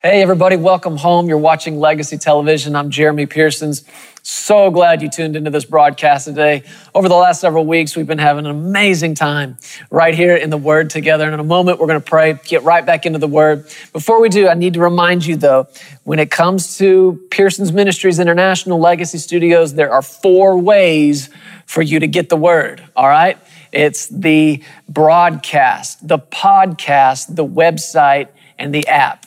Hey everybody, welcome home. You're watching Legacy Television. I'm Jeremy Pearson. So glad you tuned into this broadcast today. Over the last several weeks, we've been having an amazing time right here in the Word together. And in a moment, we're going to pray, get right back into the Word. Before we do, I need to remind you though, when it comes to Pearson's Ministries International, Legacy Studios, there are 4 ways for you to get the Word, all right? It's the broadcast, the podcast, the website, and the app.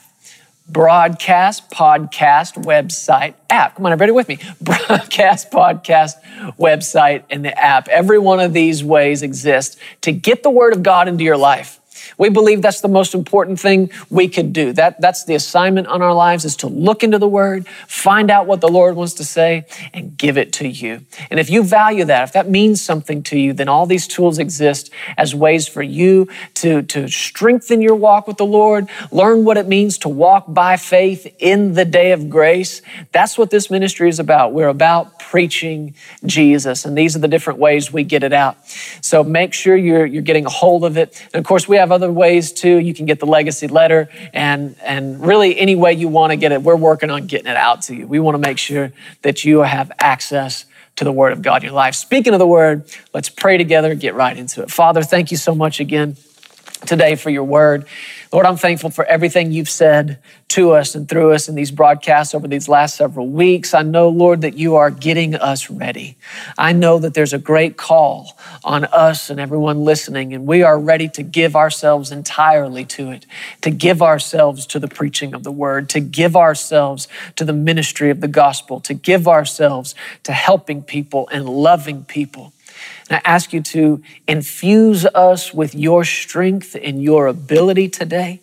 Broadcast, podcast, website, app. Come on, everybody with me. Broadcast, podcast, website, and the app. Every one of these ways exists to get the Word of God into your life. We believe that's the most important thing we could do. That's the assignment on our lives, is to look into the Word, find out what the Lord wants to say, and give it to you. And if you value that, if that means something to you, then all these tools exist as ways for you to strengthen your walk with the Lord, learn what it means to walk by faith in the day of grace. That's what this ministry is about. We're about preaching Jesus, and these are the different ways we get it out. So make sure you're getting a hold of it. And of course, we have other ways too. You can get the Legacy letter and really any way you want to get it. We're working on getting it out to you. We want to make sure that you have access to the Word of God in your life. Speaking of the Word, let's pray together, get right into it. Father, thank you so much again today for your Word. Lord, I'm thankful for everything you've said to us and through us in these broadcasts over these last several weeks. I know, Lord, that you are getting us ready. I know that there's a great call on us and everyone listening, and we are ready to give ourselves entirely to it, to give ourselves to the preaching of the Word, to give ourselves to the ministry of the gospel, to give ourselves to helping people and loving people. And I ask you to infuse us with your strength and your ability today,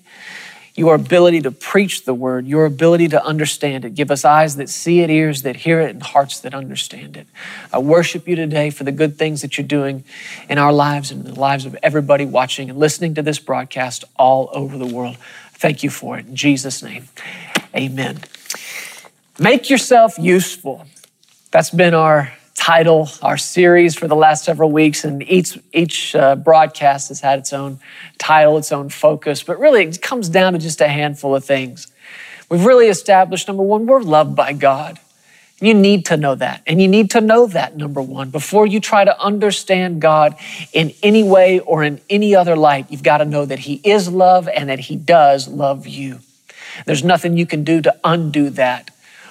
your ability to preach the Word, your ability to understand it. Give us eyes that see it, ears that hear it, and hearts that understand it. I worship you today for the good things that you're doing in our lives and in the lives of everybody watching and listening to this broadcast all over the world. Thank you for it. In Jesus' name, amen. Make yourself useful. That's been our title, our series for the last several weeks, and each broadcast has had its own title, its own focus, but really it comes down to just a handful of things. We've really established, number one, we're loved by God. You need to know that, and you need to know that, number one. Before you try to understand God in any way or in any other light, you've got to know that He is love and that He does love you. There's nothing you can do to undo that,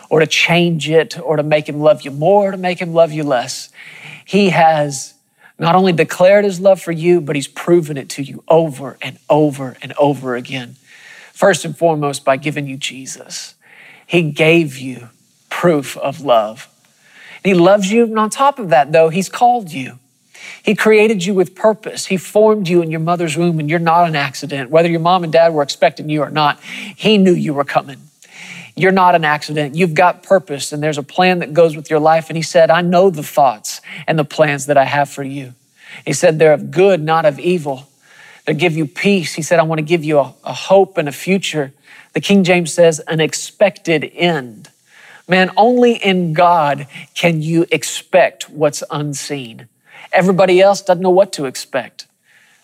or to change it, or to make Him love you more, or to make Him love you less. He has not only declared His love for you, but He's proven it to you over and over and over again. First and foremost, by giving you Jesus. He gave you proof of love. And He loves you, and on top of that though, He's called you. He created you with purpose. He formed you in your mother's womb, and you're not an accident. Whether your mom and dad were expecting you or not, He knew you were coming. You're not an accident. You've got purpose, and there's a plan that goes with your life. And He said, I know the thoughts and the plans that I have for you. He said, they're of good, not of evil. They give you peace. He said, I want to give you a hope and a future. The King James says, an expected end. Man, only in God can you expect what's unseen. Everybody else doesn't know what to expect.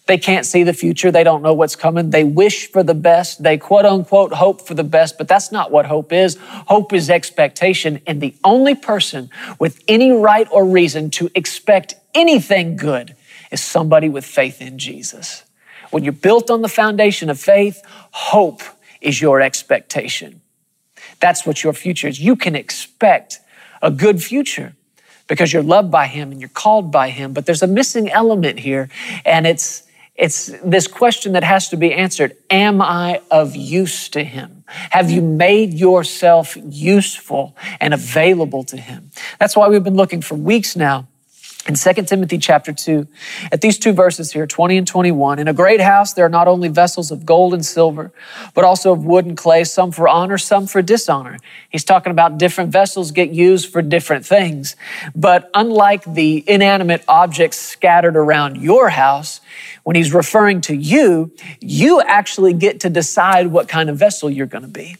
They can't see the future. They don't know what's coming. They wish for the best. They quote unquote hope for the best, but that's not what hope is. Hope is expectation. And the only person with any right or reason to expect anything good is somebody with faith in Jesus. When you're built on the foundation of faith, hope is your expectation. That's what your future is. You can expect a good future because you're loved by Him and you're called by Him, but there's a missing element here, and it's this question that has to be answered. Am I of use to Him? Have you made yourself useful and available to Him? That's why we've been looking for weeks now in 2 Timothy chapter 2, at these 2 verses here, 20 and 21, in a great house there are not only vessels of gold and silver, but also of wood and clay, some for honor, some for dishonor. He's talking about different vessels get used for different things. But unlike the inanimate objects scattered around your house, when He's referring to you, you actually get to decide what kind of vessel you're going to be.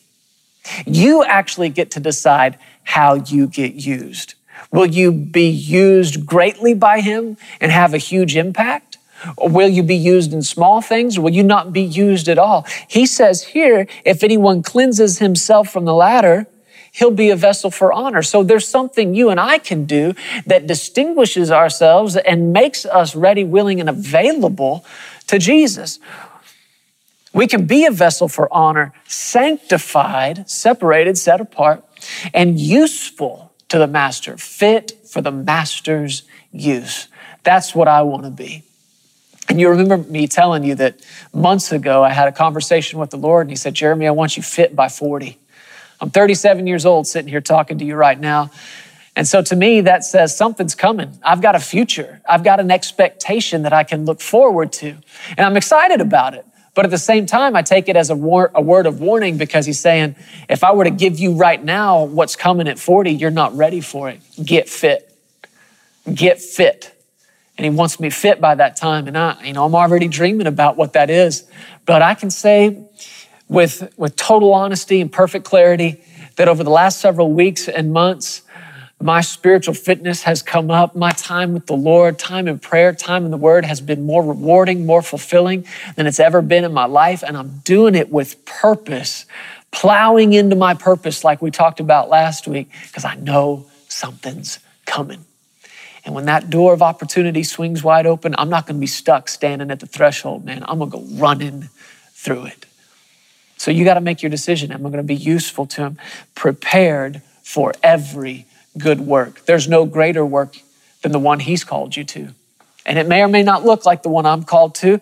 You actually get to decide how you get used. Will you be used greatly by Him and have a huge impact? Will you be used in small things? Or will you not be used at all? He says here, if anyone cleanses himself from the latter, he'll be a vessel for honor. So there's something you and I can do that distinguishes ourselves and makes us ready, willing, and available to Jesus. We can be a vessel for honor, sanctified, separated, set apart, and useful to the master, fit for the master's use. That's what I want to be. And you remember me telling you that months ago, I had a conversation with the Lord and he said, Jeremy, I want you fit by 40. I'm 37 years old sitting here talking to you right now. And so to me, that says something's coming. I've got a future. I've got an expectation that I can look forward to. And I'm excited about it. But at the same time, I take it as a word of warning because he's saying, if I were to give you right now what's coming at 40, you're not ready for it. Get fit. Get fit. And he wants me fit by that time. And I'm already dreaming about what that is. But I can say with total honesty and perfect clarity that over the last several weeks and months, my spiritual fitness has come up. My time with the Lord, time in prayer, time in the Word has been more rewarding, more fulfilling than it's ever been in my life. And I'm doing it with purpose, plowing into my purpose like we talked about last week, because I know something's coming. And when that door of opportunity swings wide open, I'm not going to be stuck standing at the threshold, man. I'm going to go running through it. So you got to make your decision. Am I going to be useful to him? Prepared for every good work. There's no greater work than the one he's called you to. And it may or may not look like the one I'm called to.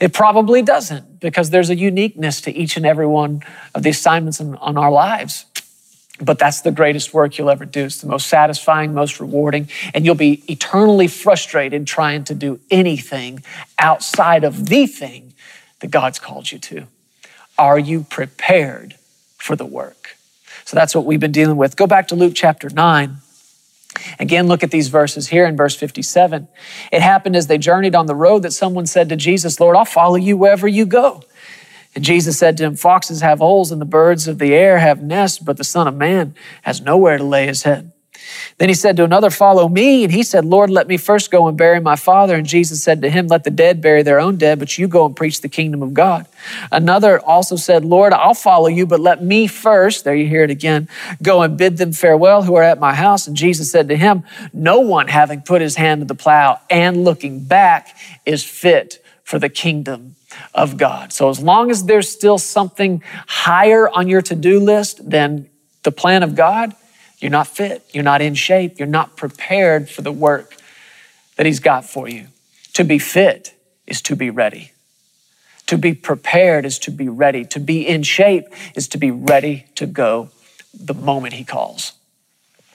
It probably doesn't, because there's a uniqueness to each and every one of the assignments on our lives. But that's the greatest work you'll ever do. It's the most satisfying, most rewarding, and you'll be eternally frustrated trying to do anything outside of the thing that God's called you to. Are you prepared for the work? So that's what we've been dealing with. Go back to Luke chapter 9. Again, look at these verses here in verse 57. It happened as they journeyed on the road that someone said to Jesus, Lord, I'll follow you wherever you go. And Jesus said to him, foxes have holes and the birds of the air have nests, but the Son of Man has nowhere to lay his head. Then he said to another, follow me. And he said, Lord, let me first go and bury my father. And Jesus said to him, let the dead bury their own dead, but you go and preach the kingdom of God. Another also said, Lord, I'll follow you, but let me first, there you hear it again, go and bid them farewell who are at my house. And Jesus said to him, no one having put his hand to the plow and looking back is fit for the kingdom of God. So as long as there's still something higher on your to-do list than the plan of God, you're not fit, you're not in shape, you're not prepared for the work that he's got for you. To be fit is to be ready. To be prepared is to be ready. To be in shape is to be ready to go the moment he calls.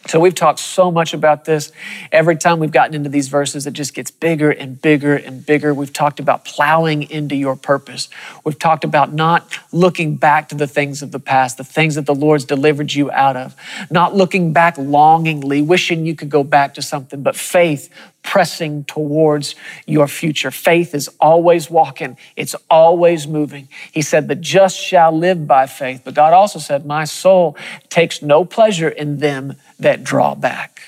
So we've talked so much about this. Every time we've gotten into these verses, it just gets bigger and bigger and bigger. We've talked about plowing into your purpose. We've talked about not looking back to the things of the past, the things that the Lord's delivered you out of, not looking back longingly, wishing you could go back to something, but faith pressing towards your future. Faith is always walking. It's always moving. He said, the just shall live by faith. But God also said, my soul takes no pleasure in them that draw back.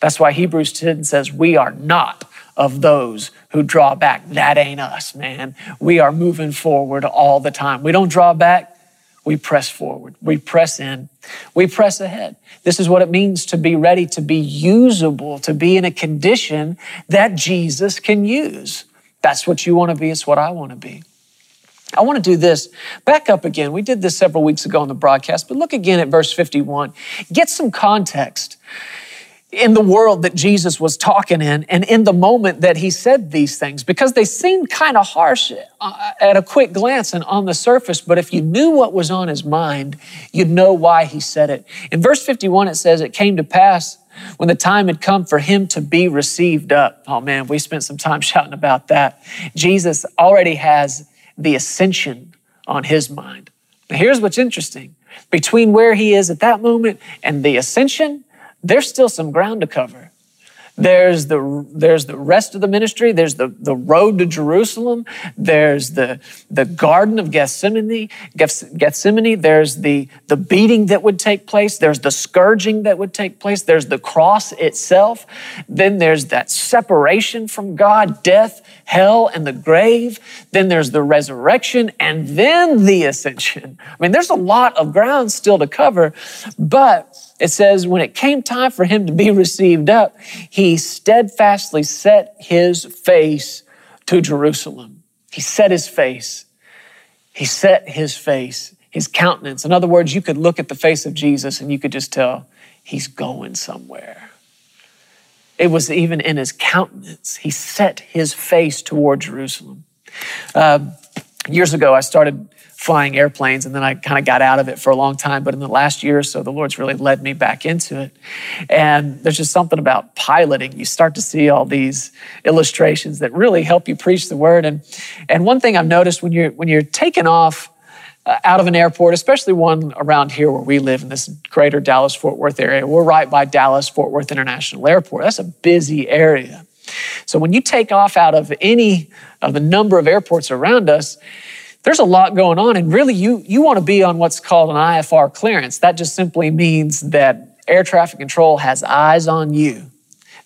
That's why Hebrews 10 says, we are not of those who draw back. That ain't us, man. We are moving forward all the time. We don't draw back. We press forward. We press in. We press ahead. This is what it means to be ready, to be usable, to be in a condition that Jesus can use. That's what you want to be. It's what I want to be. I want to do this. Back up again. We did this several weeks ago on the broadcast, but look again at verse 51. Get some context in the world that Jesus was talking in and in the moment that he said these things, because they seemed kind of harsh at a quick glance and on the surface, but if you knew what was on his mind, you'd know why he said it. In verse 51, it says, it came to pass when the time had come for him to be received up. Oh man, we spent some time shouting about that. Jesus already has the ascension on his mind. Now here's what's interesting. Between where he is at that moment and the ascension, there's still some ground to cover. There's the rest of the ministry. There's the road to Jerusalem. There's the Garden of Gethsemane. There's the beating that would take place. There's the scourging that would take place. There's the cross itself. Then there's that separation from God, death, hell, and the grave. Then there's the resurrection and then the ascension. I mean, there's a lot of ground still to cover, but it says, when it came time for him to be received up, he steadfastly set his face to Jerusalem. He set his face. He set his face, his countenance. In other words, you could look at the face of Jesus and you could just tell he's going somewhere. It was even in his countenance. He set his face toward Jerusalem. Years ago, I started flying airplanes, and then I kind of got out of it for a long time. But in the last year or so, the Lord's really led me back into it. And there's just something about piloting. You start to see all these illustrations that really help you preach the word. And one thing I've noticed when you're taking off out of an airport, especially one around here where we live in this greater Dallas-Fort Worth area, we're right by Dallas-Fort Worth International Airport. That's a busy area. So when you take off out of any of the number of airports around us, there's a lot going on, and really you want to be on what's called an IFR clearance. That just simply means that air traffic control has eyes on you.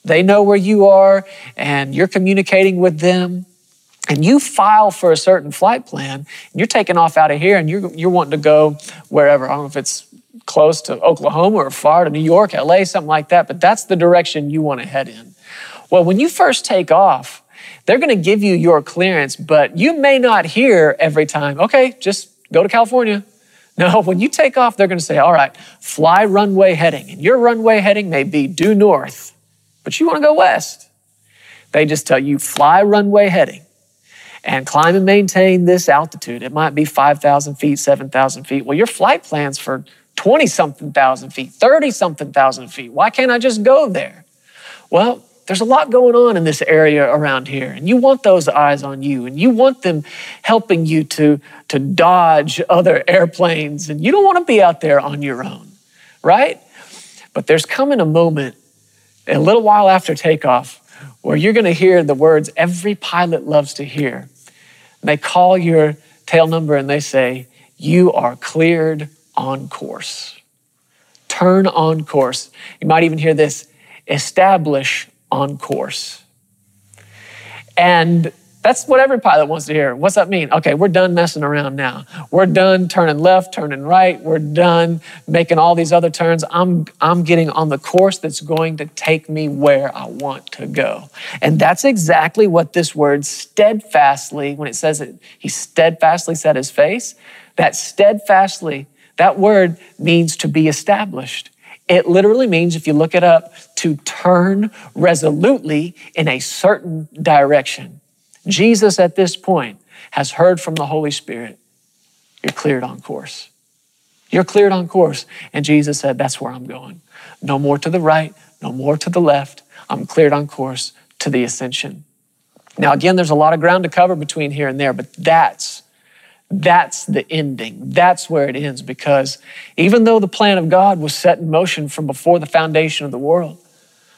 They know where you are, and you're communicating with them, and you file for a certain flight plan, and you're taking off out of here, and you're wanting to go wherever. I don't know if it's close to Oklahoma or far to New York, LA, something like that, but that's the direction you want to head in. Well, when you first take off, they're going to give you your clearance, but you may not hear every time, okay, just go to California. No, when you take off, they're going to say, all right, fly runway heading. And your runway heading may be due north, but you want to go west. They just tell you, fly runway heading and climb and maintain this altitude. It might be 5,000 feet, 7,000 feet. Well, your flight plan's for 20-something thousand feet, 30-something thousand feet. Why can't I just go there? Well, there's a lot going on in this area around here, and you want those eyes on you, and you want them helping you to dodge other airplanes, and you don't want to be out there on your own, right? But there's coming a moment, a little while after takeoff, where you're going to hear the words every pilot loves to hear. And they call your tail number and they say, you are cleared on course. Turn on course. You might even hear this, establish on course. And that's what every pilot wants to hear. What's that mean? Okay, we're done messing around now. We're done turning left, turning right. We're done making all these other turns. I'm getting on the course that's going to take me where I want to go. And that's exactly what this word steadfastly, when it says it, he steadfastly set his face, that steadfastly, that word means to be established. It literally means, if you look it up, to turn resolutely in a certain direction. Jesus at this point has heard from the Holy Spirit, you're cleared on course. You're cleared on course. And Jesus said, that's where I'm going. No more to the right, no more to the left. I'm cleared on course to the ascension. Now, again, there's a lot of ground to cover between here and there, but that's the ending. That's where it ends, because even though the plan of God was set in motion from before the foundation of the world,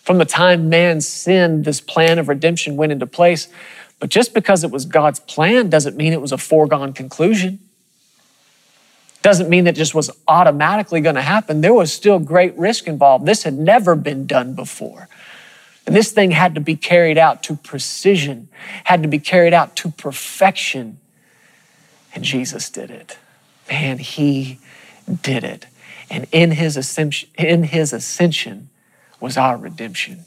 from the time man sinned, this plan of redemption went into place. But just because it was God's plan doesn't mean it was a foregone conclusion. Doesn't mean that just was automatically going to happen. There was still great risk involved. This had never been done before. And this thing had to be carried out to precision, had to be carried out to perfection. And Jesus did it. Man, he did it. And in his ascension was our redemption.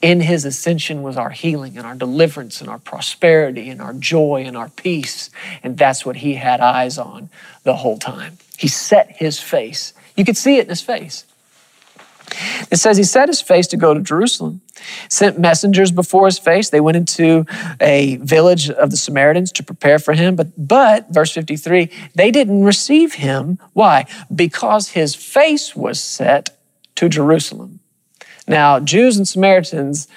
In his ascension was our healing and our deliverance and our prosperity and our joy and our peace. And that's what he had eyes on the whole time. He set his face. You could see it in his face. It says he set his face to go to Jerusalem, sent messengers before his face. They went into a village of the Samaritans to prepare for him. But verse 53, they didn't receive him. Why? Because his face was set to Jerusalem. Now, Jews and Samaritans,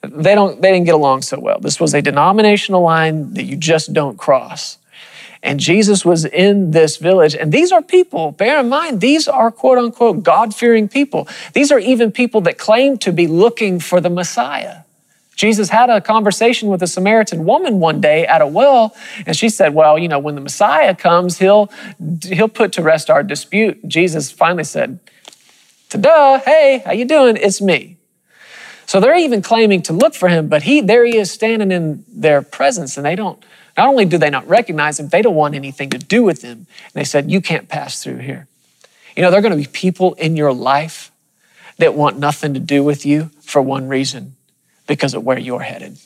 they didn't get along so well. This was a denominational line that you just don't cross. And Jesus was in this village. And these are people, bear in mind, these are quote unquote God-fearing people. These are even people that claim to be looking for the Messiah. Jesus had a conversation with a Samaritan woman one day at a well, and she said, well, you know, when the Messiah comes, he'll put to rest our dispute. Jesus finally said, ta-da, hey, how you doing? It's me. So they're even claiming to look for him, but there he is standing in their presence, and they don't, not only do they not recognize him, they don't want anything to do with him. And they said, you can't pass through here. You know, there are going to be people in your life that want nothing to do with you for one reason. Because of where you're headed,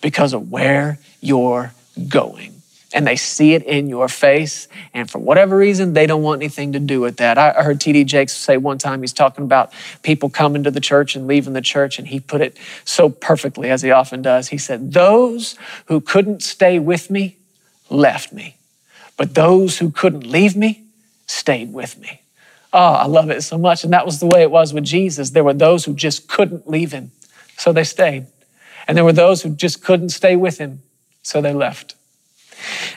because of where you're going. And they see it in your face. And for whatever reason, they don't want anything to do with that. I heard T.D. Jakes say one time, he's talking about people coming to the church and leaving the church. And he put it so perfectly, as he often does. He said, those who couldn't stay with me left me. But those who couldn't leave me stayed with me. Oh, I love it so much. And that was the way it was with Jesus. There were those who just couldn't leave him. So they stayed. And there were those who just couldn't stay with him. So they left.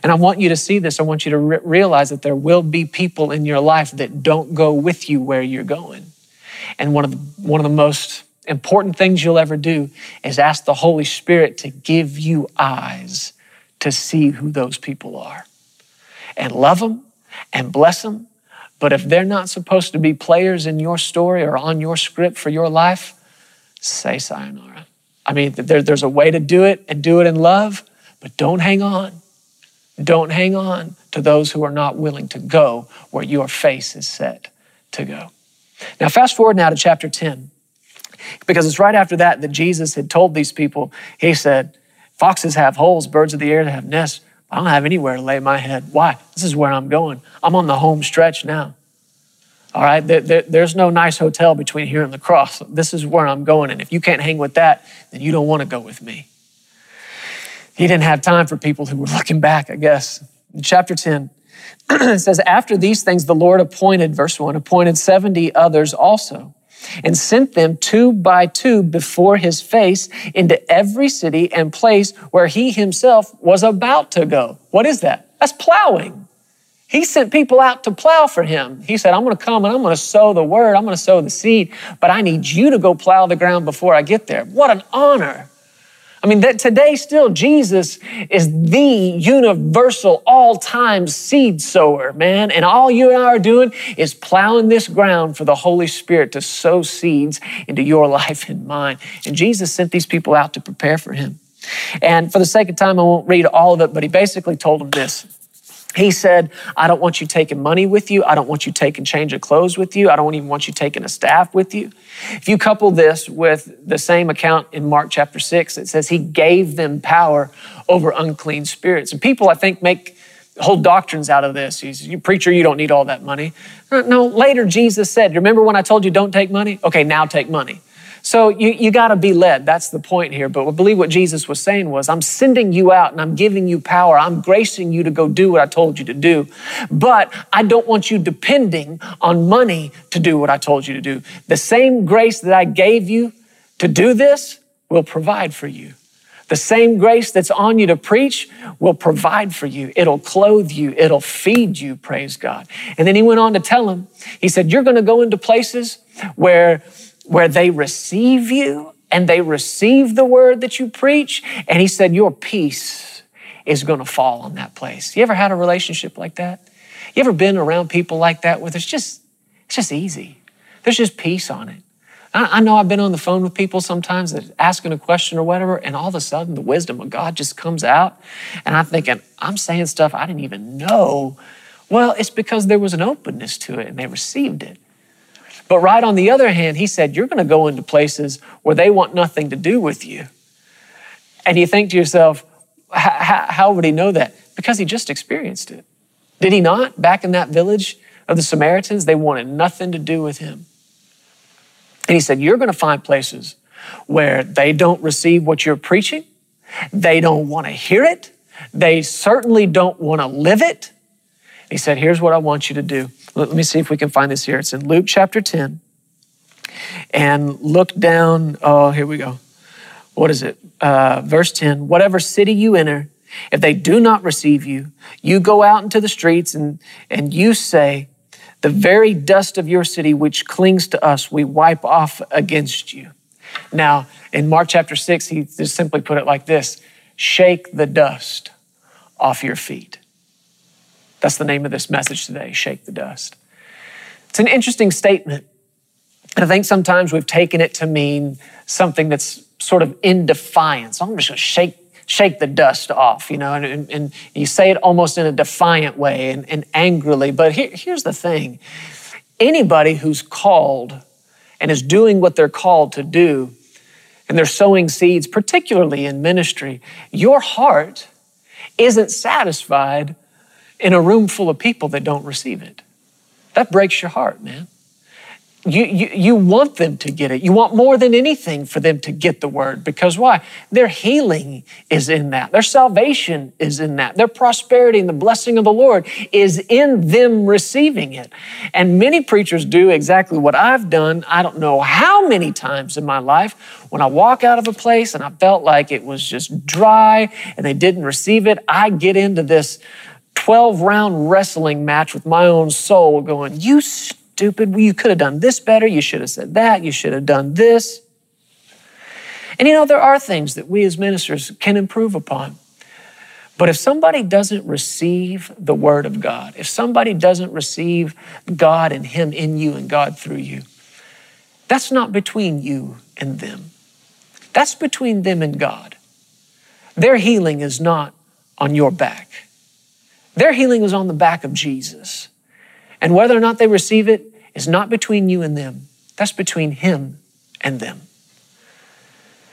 And I want you to see this. I want you to realize that there will be people in your life that don't go with you where you're going. And one of the most important things you'll ever do is ask the Holy Spirit to give you eyes to see who those people are. And love them and bless them. But if they're not supposed to be players in your story or on your script for your life, say sayonara. I mean, there's a way to do it and do it in love, but don't hang on. Don't hang on to those who are not willing to go where your face is set to go. Now, fast forward now to chapter 10, because it's right after that that Jesus had told these people, he said, foxes have holes, birds of the air have nests. I don't have anywhere to lay my head. Why? This is where I'm going. I'm on the home stretch now. All right, there's no nice hotel between here and the cross. This is where I'm going. And if you can't hang with that, then you don't want to go with me. He didn't have time for people who were looking back, I guess. In chapter 10, it says, after these things, the Lord appointed, verse 1, appointed 70 others also and sent them two by two before his face into every city and place where he himself was about to go. What is that? That's plowing. He sent people out to plow for him. He said, I'm going to come and I'm going to sow the word. I'm going to sow the seed, but I need you to go plow the ground before I get there. What an honor. I mean, that today still Jesus is the universal all-time seed sower, man. And all you and I are doing is plowing this ground for the Holy Spirit to sow seeds into your life and mine. And Jesus sent these people out to prepare for him. And for the sake of time, I won't read all of it, but he basically told them this. He said, I don't want you taking money with you. I don't want you taking change of clothes with you. I don't even want you taking a staff with you. If you couple this with the same account in Mark chapter 6, it says he gave them power over unclean spirits. And people, I think, make whole doctrines out of this. You preacher, you don't need all that money. No, later Jesus said, remember when I told you don't take money? Okay, now take money. So you got to be led. That's the point here. But I believe what Jesus was saying was, I'm sending you out and I'm giving you power. I'm gracing you to go do what I told you to do. But I don't want you depending on money to do what I told you to do. The same grace that I gave you to do this will provide for you. The same grace that's on you to preach will provide for you. It'll clothe you. It'll feed you, praise God. And then he went on to tell him, he said, you're going to go into places where they receive you and they receive the word that you preach. And he said, your peace is going to fall on that place. You ever had a relationship like that? You ever been around people like that where it's just easy. There's just peace on it. I know I've been on the phone with people sometimes that asking a question or whatever, and all of a sudden the wisdom of God just comes out. And I'm thinking, I'm saying stuff I didn't even know. Well, it's because there was an openness to it and they received it. But right on the other hand, he said, you're going to go into places where they want nothing to do with you. And you think to yourself, how would he know that? Because he just experienced it. Did he not? Back in that village of the Samaritans, they wanted nothing to do with him. And he said, you're going to find places where they don't receive what you're preaching. They don't want to hear it. They certainly don't want to live it. He said, here's what I want you to do. Let me see if we can find this here. It's in Luke chapter 10. And look down, oh, here we go. What is it? Verse 10, whatever city you enter If they do not receive you, you go out into the streets and you say, the very dust of your city which clings to us, we wipe off against you. Now, in Mark chapter 6, he just simply put it like this, shake the dust off your feet. That's the name of this message today, shake the dust. It's an interesting statement. I think sometimes we've taken it to mean something that's sort of in defiance. I'm just going to shake the dust off, you know, and you say it almost in a defiant way and angrily. But here's the thing. Anybody who's called and is doing what they're called to do, and they're sowing seeds, particularly in ministry, your heart isn't satisfied in a room full of people that don't receive it. That breaks your heart, man. You want them to get it. You want more than anything for them to get the word, because why? Their healing is in that. Their salvation is in that. Their prosperity and the blessing of the Lord is in them receiving it. And many preachers do exactly what I've done. I don't know how many times in my life when I walk out of a place and I felt like it was just dry and they didn't receive it, I get into this 12-round wrestling match with my own soul going, you stupid, well, you could have done this better, you should have said that, you should have done this. And you know, there are things that we as ministers can improve upon. But if somebody doesn't receive the word of God, if somebody doesn't receive God and him in you and God through you, that's not between you and them. That's between them and God. Their healing is not on your back. Their healing is on the back of Jesus. And whether or not they receive it is not between you and them. That's between him and them.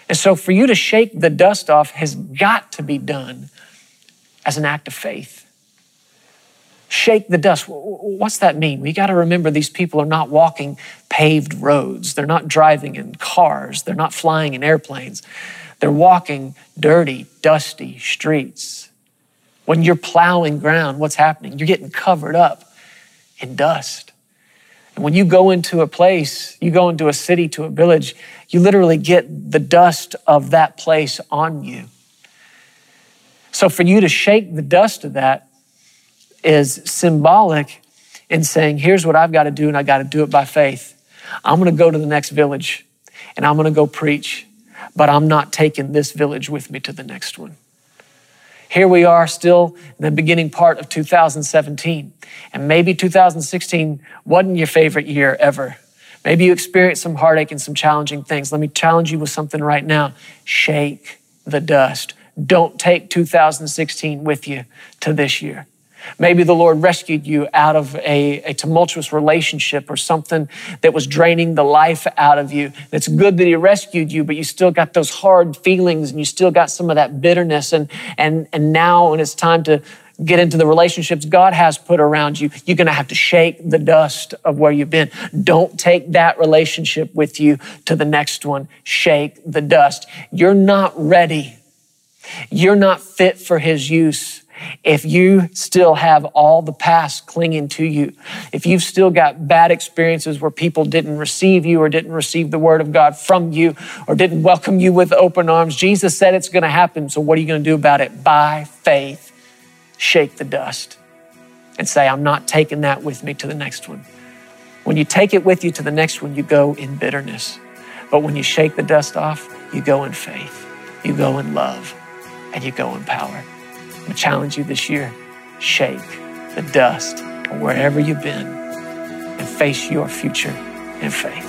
And so for you to shake the dust off has got to be done as an act of faith. Shake the dust. What's that mean? We got to remember these people are not walking paved roads. They're not driving in cars. They're not flying in airplanes. They're walking dirty, dusty streets. When you're plowing ground, what's happening? You're getting covered up in dust. And when you go into a place, you go into a city, to a village, you literally get the dust of that place on you. So for you to shake the dust of that is symbolic in saying, here's what I've got to do, and I got to do it by faith. I'm going to go to the next village and I'm going to go preach, but I'm not taking this village with me to the next one. Here we are still in the beginning part of 2017, and maybe 2016 wasn't your favorite year ever. Maybe you experienced some heartache and some challenging things. Let me challenge you with something right now. Shake the dust. Don't take 2016 with you to this year. Maybe the Lord rescued you out of a tumultuous relationship or something that was draining the life out of you. It's good that he rescued you, but you still got those hard feelings and you still got some of that bitterness. And now when it's time to get into the relationships God has put around you, you're going to have to shake the dust of where you've been. Don't take that relationship with you to the next one. Shake the dust. You're not ready. You're not fit for his use. If you still have all the past clinging to you, if you've still got bad experiences where people didn't receive you or didn't receive the word of God from you or didn't welcome you with open arms, Jesus said it's going to happen. So what are you going to do about it? By faith, shake the dust and say, I'm not taking that with me to the next one. When you take it with you to the next one, you go in bitterness. But when you shake the dust off, you go in faith, you go in love, and you go in power. I challenge you this year, shake the dust from wherever you've been and face your future in faith.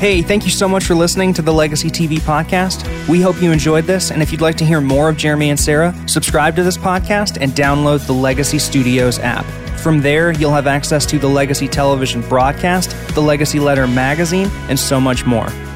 Hey, thank you so much for listening to the Legacy TV podcast. We hope you enjoyed this. And if you'd like to hear more of Jeremy and Sarah, subscribe to this podcast and download the Legacy Studios app. From there, you'll have access to the Legacy Television broadcast, the Legacy Letter magazine, and so much more.